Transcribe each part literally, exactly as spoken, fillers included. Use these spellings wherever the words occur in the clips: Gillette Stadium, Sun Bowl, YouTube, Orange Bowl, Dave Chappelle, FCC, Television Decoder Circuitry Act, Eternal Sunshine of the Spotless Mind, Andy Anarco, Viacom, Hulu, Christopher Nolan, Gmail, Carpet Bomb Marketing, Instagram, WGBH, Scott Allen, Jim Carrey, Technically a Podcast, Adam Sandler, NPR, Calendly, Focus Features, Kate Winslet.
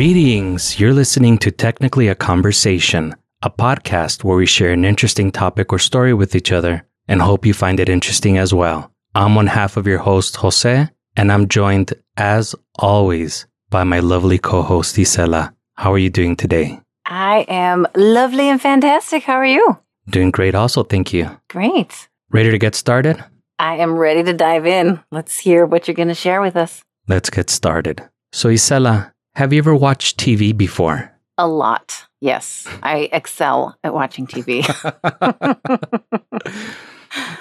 Greetings! You're listening to Technically a Conversation, a podcast where we share an interesting topic or story with each other and hope you find it interesting as well. I'm one half of your host, Jose, and I'm joined, as always, by my lovely co-host, Isela. How are you doing today? I am lovely and fantastic. How are you? Doing great also, thank you. Great. Ready to get started? I am ready to dive in. Let's hear what you're going to share with us. Let's get started. So, Isela, have you ever watched T V before? A lot, yes. I excel at watching T V.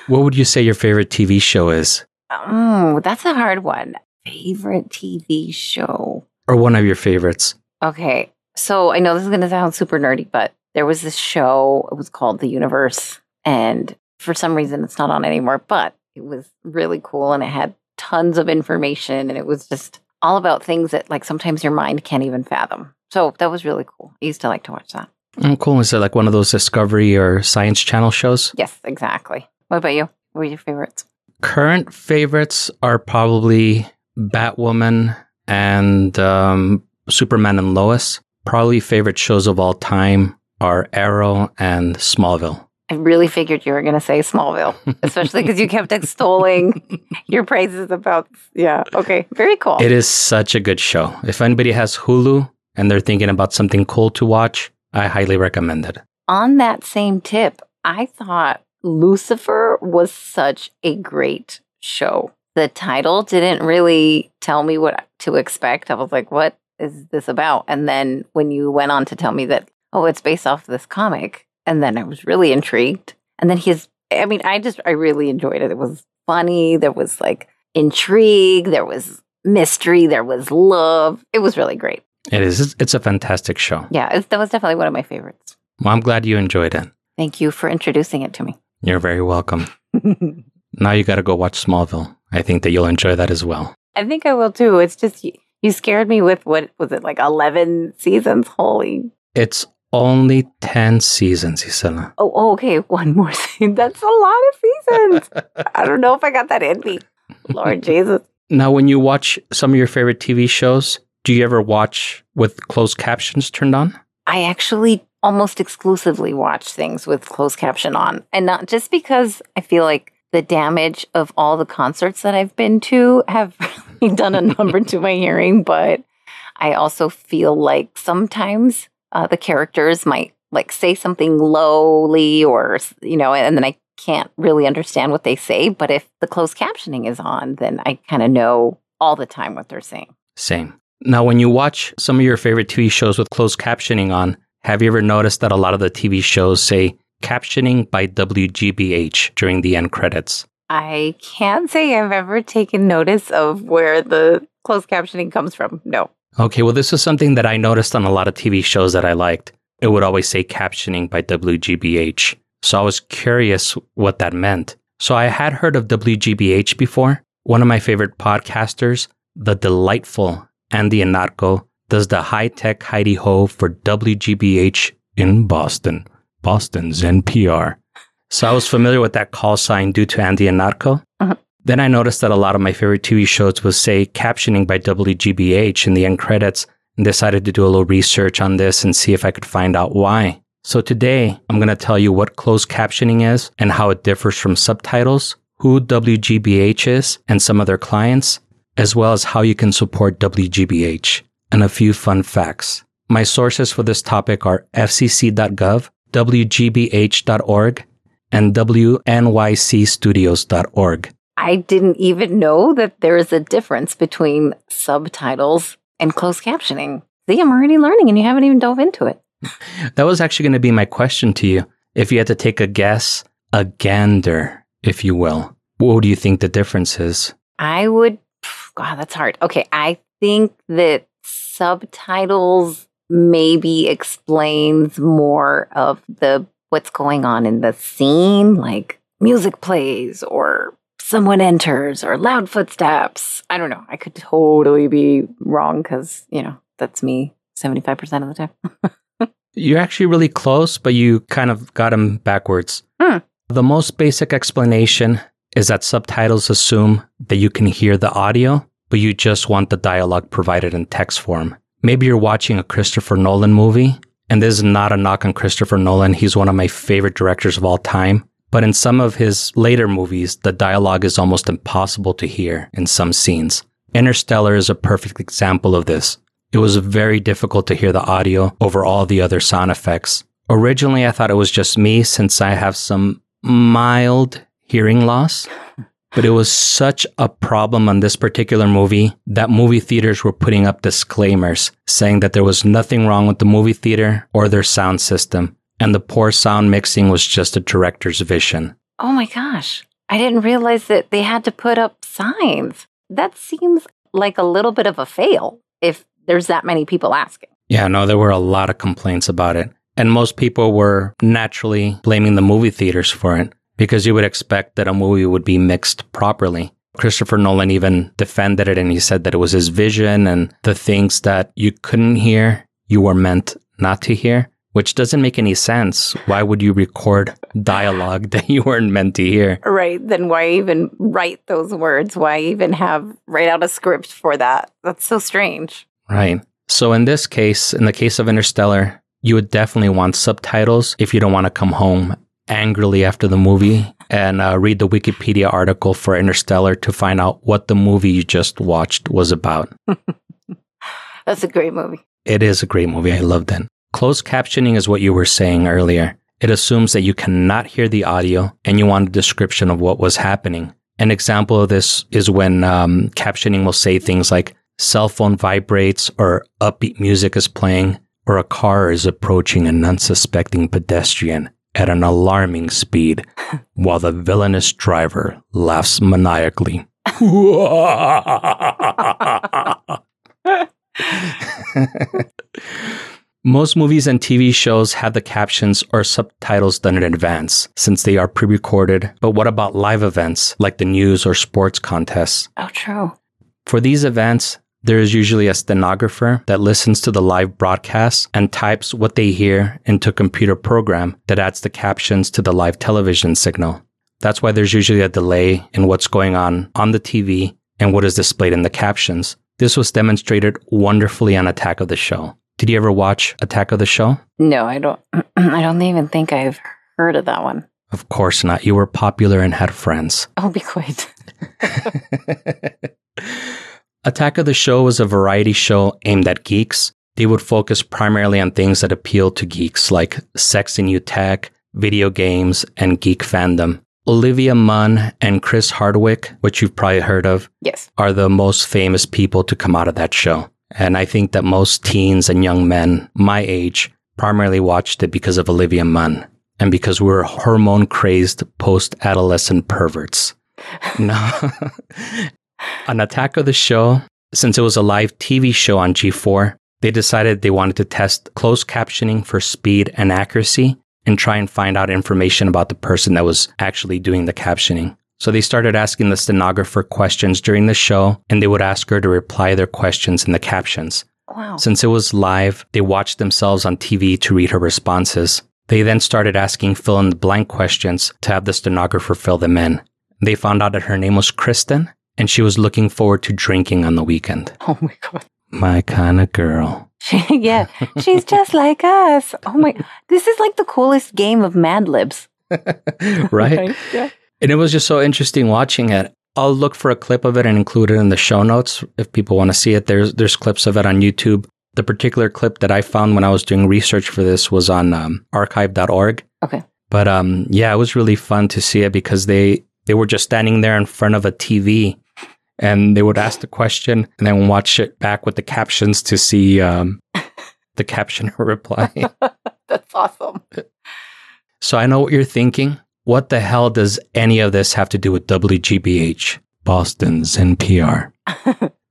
What would you say your favorite T V show is? Oh, that's a hard one. Favorite T V show. Or one of your favorites. Okay. So, I know this is going to sound super nerdy, but there was this show. It was called The Universe. And for some reason, it's not on anymore. But it was really cool. And it had tons of information. And it was just all about things that, like, sometimes your mind can't even fathom. So that was really cool. I used to like to watch that. Oh, cool. Is it like one of those Discovery or Science Channel shows? Yes, exactly. What about you? What were your favorites? Current favorites are probably Batwoman and um, Superman and Lois. Probably favorite shows of all time are Arrow and Smallville. I really figured you were going to say Smallville, especially because you kept extolling your praises about, yeah, okay, very cool. It is such a good show. If anybody has Hulu and they're thinking about something cool to watch, I highly recommend it. On that same tip, I thought Lucifer was such a great show. The title didn't really tell me what to expect. I was like, what is this about? And then when you went on to tell me that, oh, it's based off this comic. And then I was really intrigued. And then his, I mean, I just, I really enjoyed it. It was funny. There was like intrigue. There was mystery. There was love. It was really great. It is. It's a fantastic show. Yeah. It's, that was definitely one of my favorites. Well, I'm glad you enjoyed it. Thank you for introducing it to me. You're very welcome. Now you got to go watch Smallville. I think that you'll enjoy that as well. I think I will too. It's just, you, you scared me with what was it, like eleven seasons? Holy. It's only ten seasons, Isela. Oh, oh, okay. One more season. That's a lot of seasons. I don't know if I got that in me. Lord Jesus. Now, when you watch some of your favorite T V shows, do you ever watch with closed captions turned on? I actually almost exclusively watch things with closed caption on. And not just because I feel like the damage of all the concerts that I've been to have really done a number to my hearing, but I also feel like sometimes Uh, the characters might like say something lowly or, you know, and then I can't really understand what they say. But if the closed captioning is on, then I kind of know all the time what they're saying. Same. Now, when you watch some of your favorite T V shows with closed captioning on, have you ever noticed that a lot of the T V shows say captioning by W G B H during the end credits? I can't say I've ever taken notice of where the closed captioning comes from. No. Okay, well, this is something that I noticed on a lot of T V shows that I liked. It would always say captioning by W G B H. So I was curious what that meant. So I had heard of W G B H before. One of my favorite podcasters, the delightful Andy Anarco, does the high-tech hidey-ho for W G B H in Boston. Boston's N P R. So I was familiar with that call sign due to Andy Anarco. Uh-huh. Then I noticed that a lot of my favorite T V shows would say captioning by W G B H in the end credits, and decided to do a little research on this and see if I could find out why. So today, I'm going to tell you what closed captioning is and how it differs from subtitles, who W G B H is and some of their clients, as well as how you can support W G B H, and a few fun facts. My sources for this topic are F C C dot gov, W G B H dot org, and W N Y C studios dot org. I didn't even know that there is a difference between subtitles and closed captioning. See, I'm already learning and you haven't even dove into it. That was actually going to be my question to you. If you had to take a guess, a gander, if you will, what do you think the difference is? I would, God, that's hard. Okay, I think that subtitles maybe explains more of the what's going on in the scene, like music plays or someone enters or loud footsteps. I don't know. I could totally be wrong because, you know, that's me seventy-five percent of the time. You're actually really close, but you kind of got them backwards. Hmm. The most basic explanation is that subtitles assume that you can hear the audio, but you just want the dialogue provided in text form. Maybe you're watching a Christopher Nolan movie, and this is not a knock on Christopher Nolan. He's one of my favorite directors of all time. But in some of his later movies, the dialogue is almost impossible to hear in some scenes. Interstellar is a perfect example of this. It was very difficult to hear the audio over all the other sound effects. Originally, I thought it was just me since I have some mild hearing loss. But it was such a problem on this particular movie that movie theaters were putting up disclaimers saying that there was nothing wrong with the movie theater or their sound system. And the poor sound mixing was just the director's vision. Oh my gosh. I didn't realize that they had to put up signs. That seems like a little bit of a fail if there's that many people asking. Yeah, no, there were a lot of complaints about it. And most people were naturally blaming the movie theaters for it, because you would expect that a movie would be mixed properly. Christopher Nolan even defended it, and he said that it was his vision, and the things that you couldn't hear, you were meant not to hear, which doesn't make any sense. Why would you record dialogue that you weren't meant to hear? Right. Then why even write those words? Why even have write out a script for that? That's so strange. Right. So in this case, in the case of Interstellar, you would definitely want subtitles if you don't want to come home angrily after the movie and uh, read the Wikipedia article for Interstellar to find out what the movie you just watched was about. That's a great movie. It is a great movie. I loved it. Closed captioning is what you were saying earlier. It assumes that you cannot hear the audio and you want a description of what was happening. An example of this is when um, captioning will say things like cell phone vibrates or upbeat music is playing or a car is approaching an unsuspecting pedestrian at an alarming speed while the villainous driver laughs maniacally. Most movies and T V shows have the captions or subtitles done in advance since they are pre-recorded. But what about live events like the news or sports contests? Oh, true. For these events, there is usually a stenographer that listens to the live broadcast and types what they hear into a computer program that adds the captions to the live television signal. That's why there's usually a delay in what's going on on the T V and what is displayed in the captions. This was demonstrated wonderfully on Attack of the Show. Did you ever watch Attack of the Show? No, I don't. I don't even think I've heard of that one. Of course not. You were popular and had friends. I'll be quiet. Attack of the Show was a variety show aimed at geeks. They would focus primarily on things that appeal to geeks, like sex and new tech, video games, and geek fandom. Olivia Munn and Chris Hardwick, which you've probably heard of, yes, are the most famous people to come out of that show. And I think that most teens and young men my age primarily watched it because of Olivia Munn and because we were hormone-crazed post-adolescent perverts. No. On Attack of the Show, since it was a live T V show on G four, they decided they wanted to test closed captioning for speed and accuracy and try and find out information about the person that was actually doing the captioning. So they started asking the stenographer questions during the show, and they would ask her to reply their questions in the captions. Wow. Since it was live, they watched themselves on T V to read her responses. They then started asking fill-in-the-blank questions to have the stenographer fill them in. They found out that her name was Kristen, and she was looking forward to drinking on the weekend. Oh my God. My kind of girl. Yeah, she's just like us. Oh my, this is like the coolest game of Mad Libs. Right? Right? Yeah. And it was just so interesting watching it. I'll look for a clip of it and include it in the show notes if people want to see it. There's there's clips of it on YouTube. The particular clip that I found when I was doing research for this was on um, archive dot org. Okay. But um, yeah, it was really fun to see it because they, they were just standing there in front of a T V and they would ask the question and then watch it back with the captions to see um, the captioner reply. That's awesome. So I know what you're thinking. What the hell does any of this have to do with W G B H, Boston's N P R?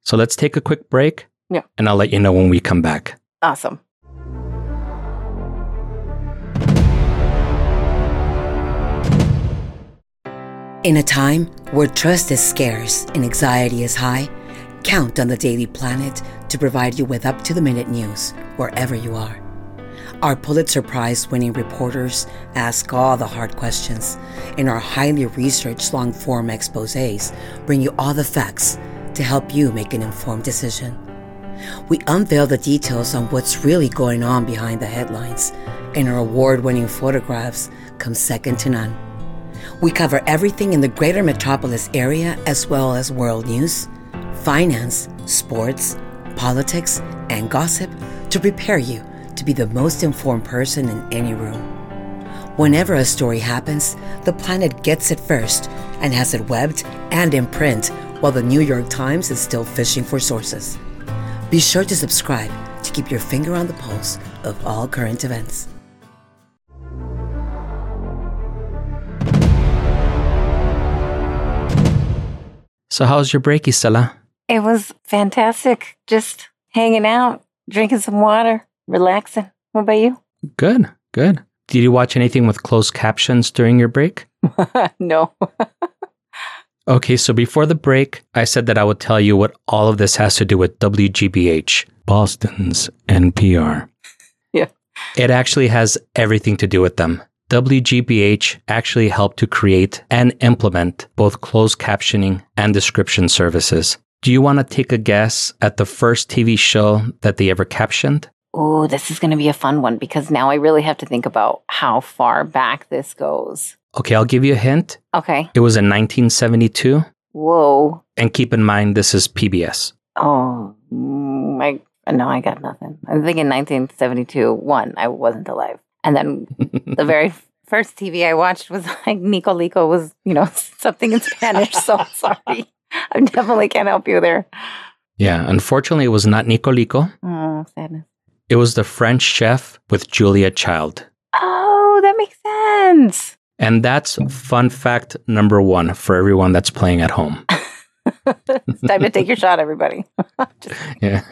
So let's take a quick break, yeah, and I'll let you know when we come back. Awesome. In a time where trust is scarce and anxiety is high, count on the Daily Planet to provide you with up-to-the-minute news wherever you are. Our Pulitzer Prize-winning reporters ask all the hard questions, and our highly researched long-form exposés bring you all the facts to help you make an informed decision. We unveil the details on what's really going on behind the headlines, and our award-winning photographs come second to none. We cover everything in the greater metropolis area, as well as world news, finance, sports, politics, and gossip to prepare you to be the most informed person in any room. Whenever a story happens, the planet gets it first and has it webbed and in print while the New York Times is still fishing for sources. Be sure to subscribe to keep your finger on the pulse of all current events. So how's your breaky, Stella? It was fantastic. Just hanging out, drinking some water, relaxing. What about you? Good, good. Did you watch anything with closed captions during your break? No. Okay, so before the break, I said that I would tell you what all of this has to do with W G B H, Boston's N P R. Yeah. It actually has everything to do with them. W G B H actually helped to create and implement both closed captioning and description services. Do you want to take a guess at the first T V show that they ever captioned? Oh, this is going to be a fun one because now I really have to think about how far back this goes. Okay, I'll give you a hint. Okay. It was in nineteen seventy-two. Whoa. And keep in mind, this is P B S. Oh, my, no, I got nothing. I think in nineteen seventy-two, one, I wasn't alive. And then the very first T V I watched was like Nico Lico was, you know, something in Spanish. So sorry. I definitely can't help you there. Yeah, unfortunately, it was not Nico Lico. Oh, sadness. It was The French Chef with Julia Child. Oh, that makes sense. And that's fun fact number one for everyone that's playing at home. It's time to take your shot, everybody. Just... Yeah.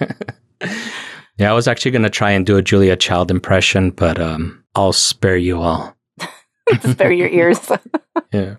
Yeah, I was actually going to try and do a Julia Child impression, but um, I'll spare you all. Spare your ears. Yeah.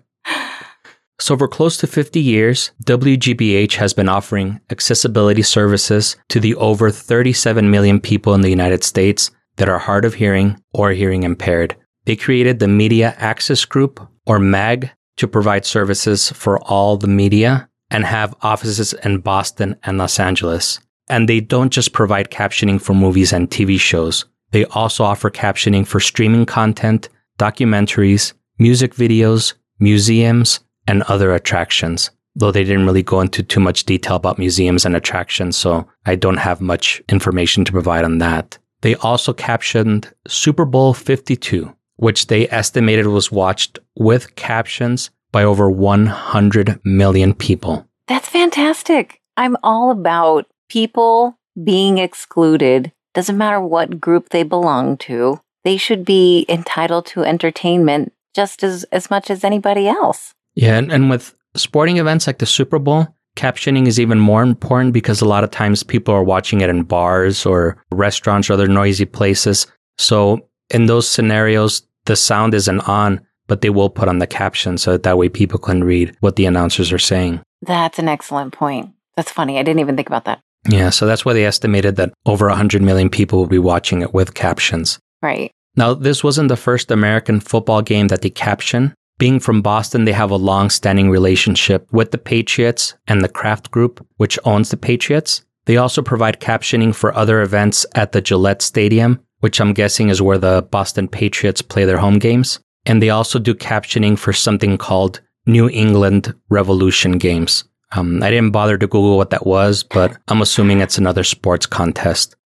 So for close to fifty years, W G B H has been offering accessibility services to the over thirty-seven million people in the United States that are hard of hearing or hearing impaired. They created the Media Access Group, or M A G, to provide services for all the media and have offices in Boston and Los Angeles. And they don't just provide captioning for movies and T V shows. They also offer captioning for streaming content, documentaries, music videos, museums, and other attractions, though they didn't really go into too much detail about museums and attractions, so I don't have much information to provide on that. They also captioned Super Bowl fifty-two, which they estimated was watched with captions by over one hundred million people. That's fantastic. I'm all about people being excluded. Doesn't matter what group they belong to. They should be entitled to entertainment just as, as much as anybody else. Yeah, and, and with sporting events like the Super Bowl, captioning is even more important because a lot of times people are watching it in bars or restaurants or other noisy places. So in those scenarios, the sound isn't on, but they will put on the caption so that, that way people can read what the announcers are saying. That's an excellent point. That's funny. I didn't even think about that. Yeah, so that's why they estimated that over one hundred million people will be watching it with captions. Right. Now, this wasn't the first American football game that they captioned. Being from Boston, they have a long-standing relationship with the Patriots and the Kraft Group, which owns the Patriots. They also provide captioning for other events at the Gillette Stadium, which I'm guessing is where the Boston Patriots play their home games. And they also do captioning for something called New England Revolution games. Um, I didn't bother to Google what that was, but I'm assuming it's another sports contest.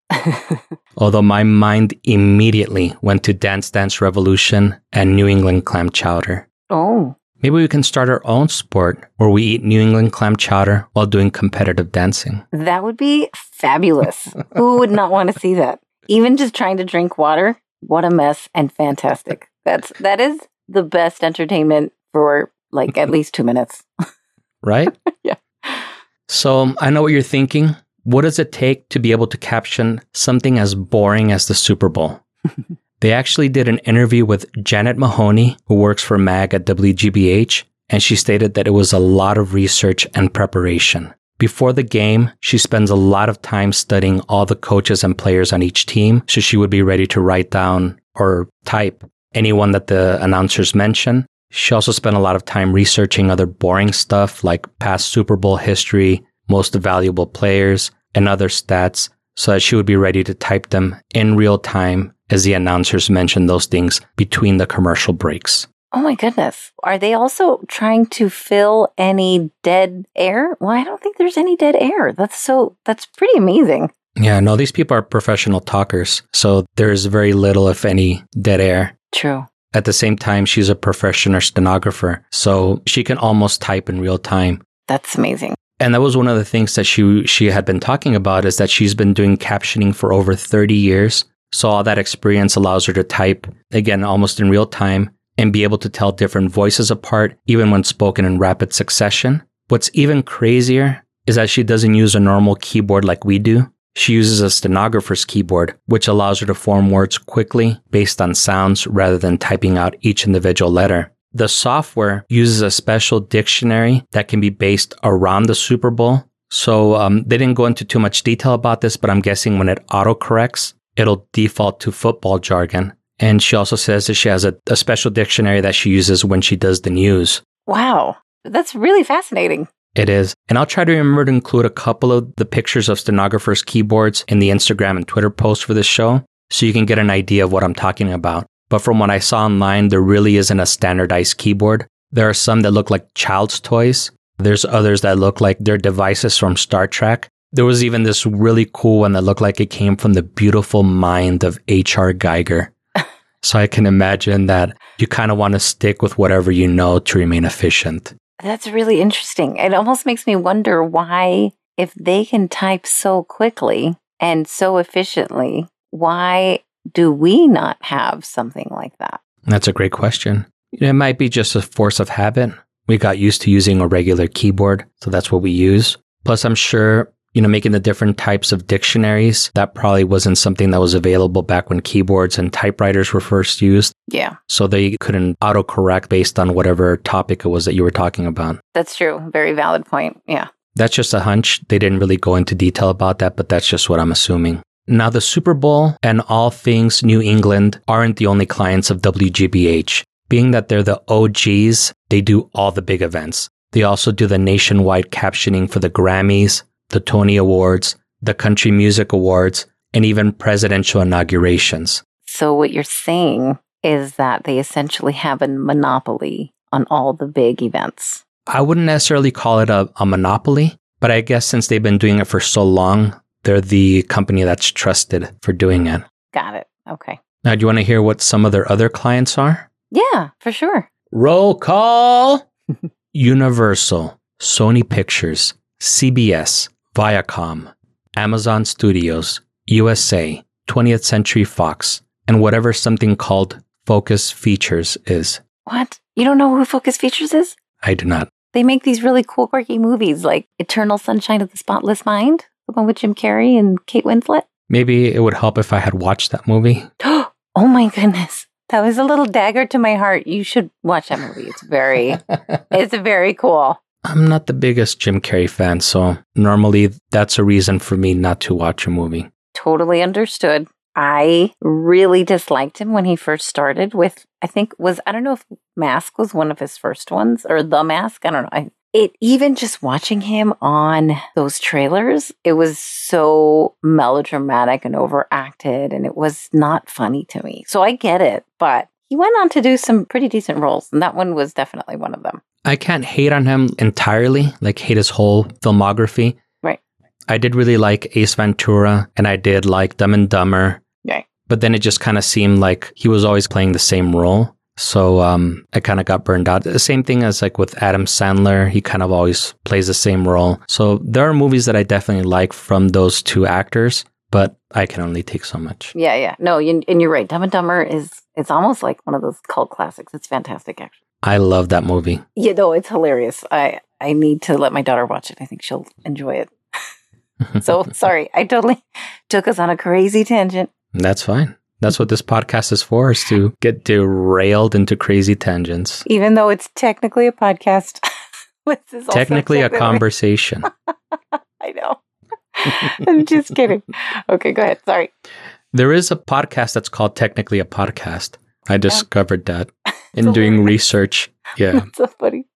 Although my mind immediately went to Dance Dance Revolution and New England clam chowder. Oh. Maybe we can start our own sport where we eat New England clam chowder while doing competitive dancing. That would be fabulous. Who would not want to see that? Even just trying to drink water, what a mess and fantastic. That's that is the best entertainment for like at least two minutes. Right? Yeah. So I know what you're thinking. What does it take to be able to caption something as boring as the Super Bowl? They actually did an interview with Janet Mahoney, who works for M A G at W G B H, and she stated that it was a lot of research and preparation. Before the game, she spends a lot of time studying all the coaches and players on each team, so she would be ready to write down or type anyone that the announcers mention. She also spent a lot of time researching other boring stuff like past Super Bowl history, most valuable players, and other stats so that she would be ready to type them in real time as the announcers mentioned those things between the commercial breaks. Oh my goodness. Are they also trying to fill any dead air? Well, I don't think there's any dead air. That's so, that's pretty amazing. Yeah, no, these people are professional talkers. So there's very little, if any, dead air. True. At the same time, she's a professional stenographer. So she can almost type in real time. That's amazing. And that was one of the things that she she had been talking about is that she's been doing captioning for over thirty years. So all that experience allows her to type, again, almost in real time, and be able to tell different voices apart, even when spoken in rapid succession. What's even crazier is that she doesn't use a normal keyboard like we do. She uses a stenographer's keyboard, which allows her to form words quickly based on sounds rather than typing out each individual letter. The software uses a special dictionary that can be based around the Super Bowl. So um, they didn't go into too much detail about this, but I'm guessing when it autocorrects, it'll default to football jargon. And she also says that she has a, a special dictionary that she uses when she does the news. Wow. That's really fascinating. It is. And I'll try to remember to include a couple of the pictures of stenographers' keyboards in the Instagram and Twitter post for this show, so you can get an idea of what I'm talking about. But from what I saw online, there really isn't a standardized keyboard. There are some that look like child's toys. There's others that look like they're devices from Star Trek. There was even this really cool one that looked like it came from the beautiful mind of H R Geiger. So I can imagine that you kind of want to stick with whatever you know to remain efficient. That's really interesting. It almost makes me wonder why, if they can type so quickly and so efficiently, why do we not have something like that? That's a great question. It might be just a force of habit. We got used to using a regular keyboard, so that's what we use. Plus, I'm sure, you know, making the different types of dictionaries, that probably wasn't something that was available back when keyboards and typewriters were first used. Yeah. So they couldn't autocorrect based on whatever topic it was that you were talking about. That's true. Very valid point. Yeah. That's just a hunch. They didn't really go into detail about that, but that's just what I'm assuming. Now, the Super Bowl and all things New England aren't the only clients of W G B H. Being that they're the O Gs, they do all the big events. They also do the nationwide captioning for the Grammys, the Tony Awards, the Country Music Awards, and even presidential inaugurations. So what you're saying is that they essentially have a monopoly on all the big events. I wouldn't necessarily call it a, a monopoly, but I guess since they've been doing it for so long, they're the company that's trusted for doing it. Got it. Okay. Now, do you want to hear what some of their other clients are? Yeah, for sure. Roll call. Universal, Sony Pictures, C B S, Viacom, Amazon Studios, U S A, twentieth Century Fox, and whatever something called Focus Features is. What? You don't know who Focus Features is? I do not. They make these really cool, quirky movies like Eternal Sunshine of the Spotless Mind. The one with Jim Carrey and Kate Winslet? Maybe it would help if I had watched that movie. Oh my goodness. That was a little dagger to my heart. You should watch that movie. It's very, it's very cool. I'm not the biggest Jim Carrey fan, so normally that's a reason for me not to watch a movie. Totally understood. I really disliked him when he first started with, I think was, I don't know if Mask was one of his first ones or The Mask. I don't know. I, It even just watching him on those trailers, it was so melodramatic and overacted, and it was not funny to me. So I get it, but he went on to do some pretty decent roles, and that one was definitely one of them. I can't hate on him entirely, like hate his whole filmography. Right. I did really like Ace Ventura, and I did like Dumb and Dumber. Right. But then it just kind of seemed like he was always playing the same role. So um, I kind of got burned out. The same thing as like with Adam Sandler. He kind of always plays the same role. So there are movies that I definitely like from those two actors, but I can only take so much. Yeah, yeah. No, you, and you're right. Dumb and Dumber is it's almost like one of those cult classics. It's fantastic, actually. I love that movie. Yeah, no, it's hilarious. I, I need to let my daughter watch it. I think she'll enjoy it. So sorry, I totally took us on a crazy tangent. That's fine. That's what this podcast is for, is to get derailed into crazy tangents. Even though it's technically a podcast. What's this technically a conversation. I know. I'm just kidding. Okay, go ahead. Sorry. There is a podcast that's called Technically a Podcast. I discovered that in doing research. Yeah. That's so funny.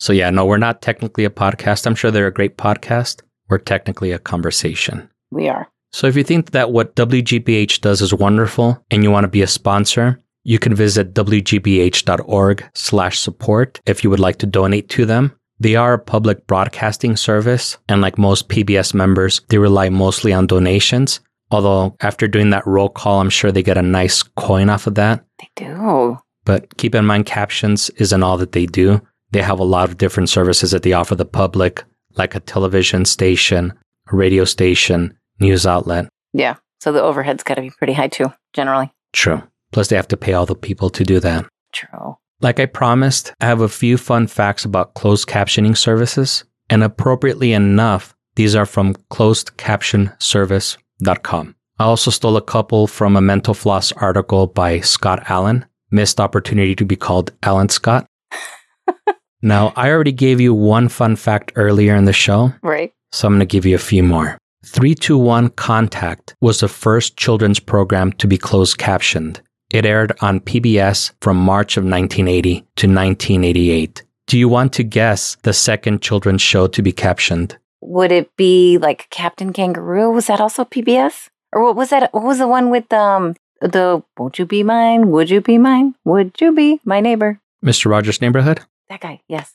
So yeah, no, we're not technically a podcast. I'm sure they're a great podcast. we're technically a conversation. We are. So if you think that what W G B H does is wonderful and you want to be a sponsor, you can visit w g b h dot org slash support if you would like to donate to them. They are a public broadcasting service, and like most P B S members, they rely mostly on donations. Although after doing that roll call, I'm sure they get a nice coin off of that. They do. But keep in mind, captions isn't all that they do. They have a lot of different services that they offer the public, like a television station, a radio station, news outlet. Yeah. So the overhead's got to be pretty high too, generally. True. Plus, they have to pay all the people to do that. True. Like I promised, I have a few fun facts about closed captioning services. And appropriately enough, these are from closed caption service dot com. I also stole a couple from a Mental Floss article by Scott Allen. Missed opportunity to be called Alan Scott. Now, I already gave you one fun fact earlier in the show. Right. So I'm going to give you a few more. three two one Contact was the first children's program to be closed captioned. It aired on P B S from March of nineteen eighty to nineteen eighty-eight. Do you want to guess the second children's show to be captioned? Would it be like Captain Kangaroo? Was that also P B S? Or what was that? What was the one with um the Won't You Be Mine? Would You Be Mine? Would You Be My Neighbor? Mister Rogers' Neighborhood? That guy, yes.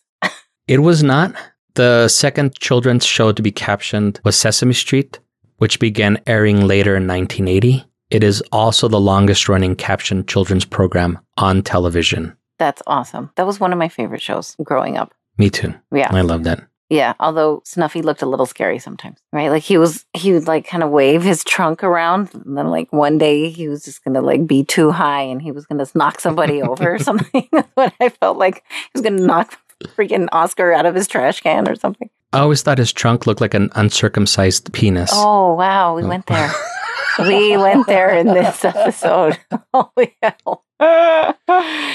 It was not. The second children's show to be captioned was Sesame Street, which began airing later in nineteen eighty. It is also the longest-running captioned children's program on television. That's awesome. That was one of my favorite shows growing up. Me too. Yeah. I love that. Yeah, although Snuffy looked a little scary sometimes, right? Like he was, he would like kind of wave his trunk around, and then like one day he was just going to like be too high and he was going to knock somebody over or something. That's what I felt like. He was going to knock freaking Oscar out of his trash can or something. I always thought his trunk looked like an uncircumcised penis. Oh, wow. We oh. went there. We went there in this episode. Holy hell.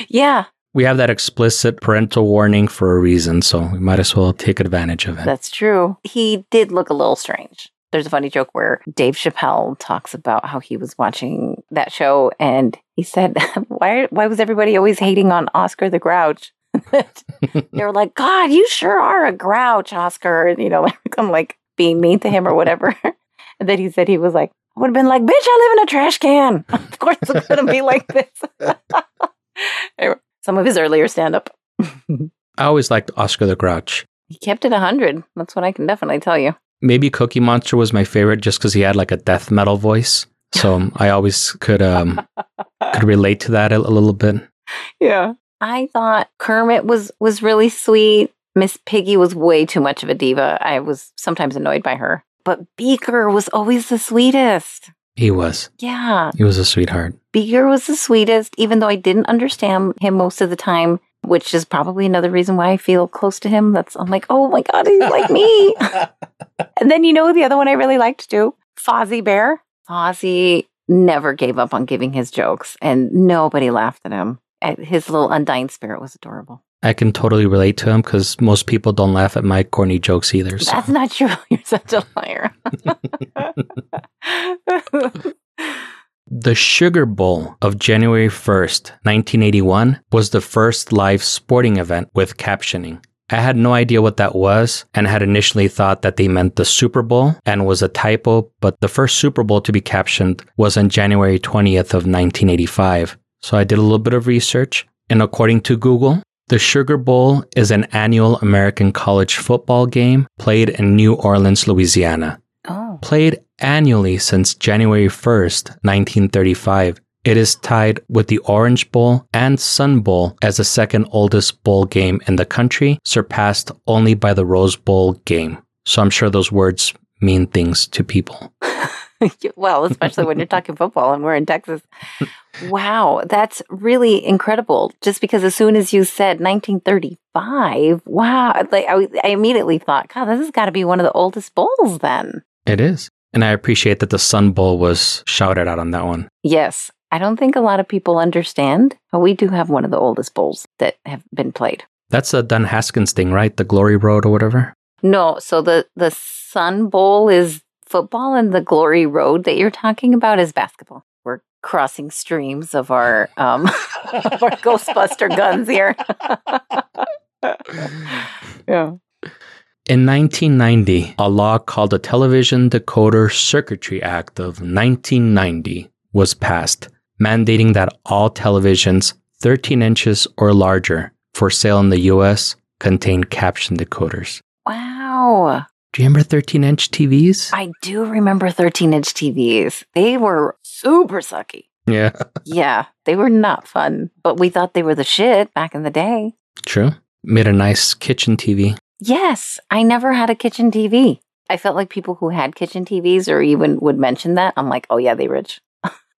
Yeah. We have that explicit parental warning for a reason, so we might as well take advantage of it. That's true. He did look a little strange. There's a funny joke where Dave Chappelle talks about how he was watching that show, and he said, why why was everybody always hating on Oscar the Grouch? They were like, God, you sure are a grouch, Oscar. And, you know, I'm like being mean to him or whatever. And then he said he was like, I would have been like, bitch, I live in a trash can. Of course it's going to be like this. Anyway. Some of his earlier stand-up. I always liked Oscar the Grouch. He kept it one hundred. That's what I can definitely tell you. Maybe Cookie Monster was my favorite just because he had like a death metal voice. So I always could um, could relate to that a, a little bit. Yeah. I thought Kermit was, was really sweet. Miss Piggy was way too much of a diva. I was sometimes annoyed by her. But Beaker was always the sweetest. He was. Yeah. He was a sweetheart. Beaker was the sweetest, even though I didn't understand him most of the time, which is probably another reason why I feel close to him. That's I'm like, oh my God, he's like me. And then, you know, the other one I really liked too, Fozzie Bear. Fozzie never gave up on giving his jokes and nobody laughed at him. His little undying spirit was adorable. I can totally relate to him because most people don't laugh at my corny jokes either. So. That's not true. You're such a liar. The Sugar Bowl of January first, nineteen eighty-one was the first live sporting event with captioning. I had no idea what that was and had initially thought that they meant the Super Bowl and was a typo, but the first Super Bowl to be captioned was on January twentieth of nineteen eighty-five. So I did a little bit of research, and according to Google, the Sugar Bowl is an annual American college football game played in New Orleans, Louisiana. Oh. Played annually since January first, nineteen thirty-five. It is tied with the Orange Bowl and Sun Bowl as the second oldest bowl game in the country, surpassed only by the Rose Bowl game. So I'm sure those words mean things to people. Well, especially when you're talking football and we're in Texas. Wow, that's really incredible. Just because as soon as you said nineteen thirty-five, wow, like I, I immediately thought, God, this has got to be one of the oldest bowls then. It is. And I appreciate that the Sun Bowl was shouted out on that one. Yes. I don't think a lot of people understand, but we do have one of the oldest bowls that have been played. That's the Dun-Haskins thing, right? The Glory Road or whatever? No. So the, the Sun Bowl is football and the Glory Road that you're talking about is basketball. We're crossing streams of our, um, of our Ghostbuster guns here. Yeah. In nineteen ninety, a law called the Television Decoder Circuitry Act of nineteen ninety was passed, mandating that all televisions thirteen inches or larger for sale in the U S contain caption decoders. Wow. Do you remember thirteen-inch T Vs? I do remember thirteen-inch T Vs. They were super sucky. Yeah. Yeah, they were not fun, but we thought they were the shit back in the day. True. Made a nice kitchen T V. Yes, I never had a kitchen T V. I felt like people who had kitchen T Vs or even would mention that, I'm like, oh yeah, they rich.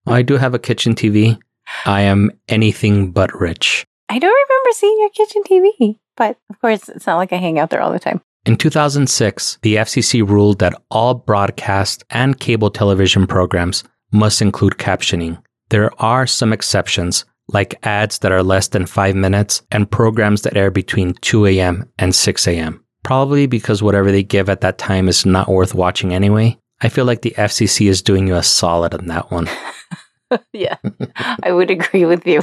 I do have a kitchen T V. I am anything but rich. I don't remember seeing your kitchen T V, but of course, it's not like I hang out there all the time. In two thousand six, the F C C ruled that all broadcast and cable television programs must include captioning. There are some exceptions, like ads that are less than five minutes and programs that air between two a.m. and six a.m. Probably because whatever they give at that time is not worth watching anyway. I feel like the F C C is doing you a solid on that one. Yeah, I would agree with you.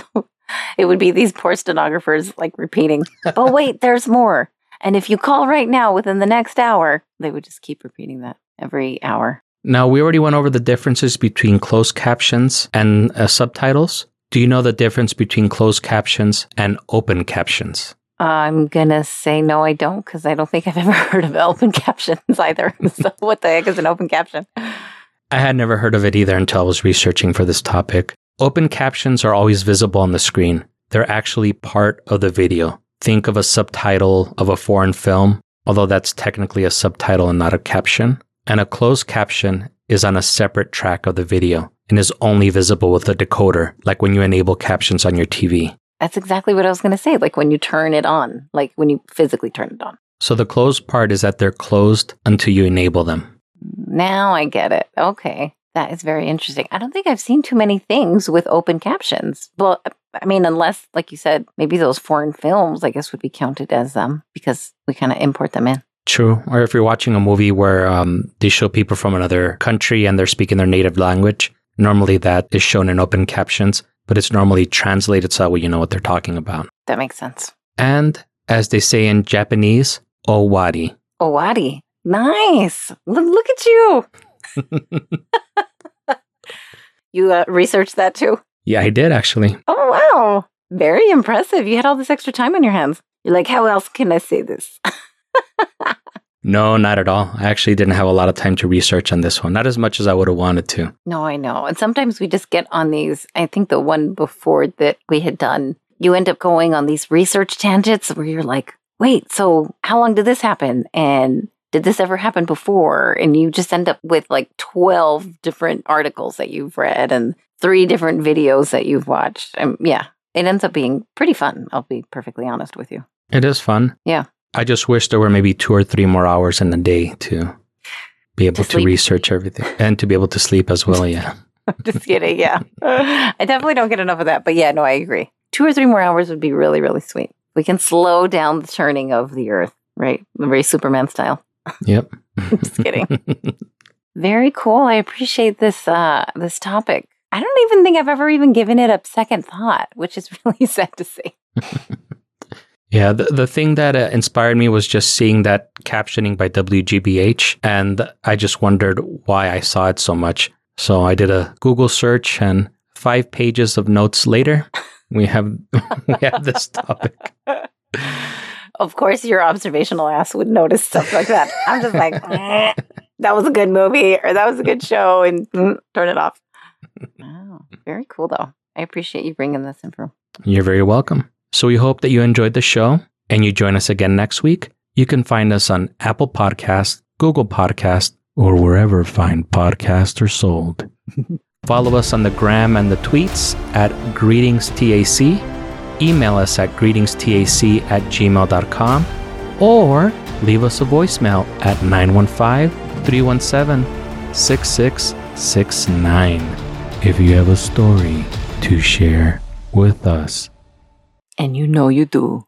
It would be these poor stenographers like repeating, oh wait, there's more. And if you call right now within the next hour, they would just keep repeating that every hour. Now, we already went over the differences between closed captions and uh, subtitles. Do you know the difference between closed captions and open captions? I'm going to say no, I don't, because I don't think I've ever heard of open captions either. So what the heck is an open caption? I had never heard of it either until I was researching for this topic. Open captions are always visible on the screen. They're actually part of the video. Think of a subtitle of a foreign film, although that's technically a subtitle and not a caption. And a closed caption is on a separate track of the video and is only visible with a decoder, like when you enable captions on your T V. That's exactly what I was going to say, like when you turn it on, like when you physically turn it on. So the closed part is that they're closed until you enable them. Now I get it. Okay. That is very interesting. I don't think I've seen too many things with open captions. Well, I mean, unless, like you said, maybe those foreign films, I guess, would be counted as them um, because we kind of import them in. True. Or if you're watching a movie where um, they show people from another country and they're speaking their native language, normally that is shown in open captions, but it's normally translated so that way you know what they're talking about. That makes sense. And as they say in Japanese, owari. Owari. Nice. L- look at you. You uh, researched that too? Yeah, I did actually. Oh, wow. Very impressive. You had all this extra time on your hands. You're like, how else can I say this? No, not at all. I actually didn't have a lot of time to research on this one. Not as much as I would have wanted to. No, I know. And sometimes we just get on these, I think the one before that we had done, you end up going on these research tangents where you're like, wait, so how long did this happen? And did this ever happen before? And you just end up with like twelve different articles that you've read and three different videos that you've watched. And yeah, it ends up being pretty fun. I'll be perfectly honest with you. It is fun. Yeah. I just wish there were maybe two or three more hours in the day to be able to, to research everything and to be able to sleep as well. Yeah. I'm just kidding. Yeah. I definitely don't get enough of that. But yeah, no, I agree. Two or three more hours would be really, really sweet. We can slow down the turning of the earth, right? Very Superman style. Yep. I'm just kidding. Very cool. I appreciate this uh, this topic. I don't even think I've ever even given it a second thought, which is really sad to say. Yeah, the, the thing that uh, inspired me was just seeing that captioning by W G B H, and I just wondered why I saw it so much. So I did a Google search, and five pages of notes later, we have we have this topic. Of course, your observational ass would notice stuff like that. I'm just like, eh, that was a good movie or that was a good show and mm, turn it off. Wow. Very cool, though. I appreciate you bringing this in. For- You're very welcome. So we hope that you enjoyed the show and you join us again next week. You can find us on Apple Podcasts, Google Podcasts, or wherever fine podcasts are sold. Follow us on the gram and the tweets at greetings T A C. Email us at greetings T A C at gmail dot com or leave us a voicemail at nine one five, three one seven, six six six nine if you have a story to share with us. And you know you do.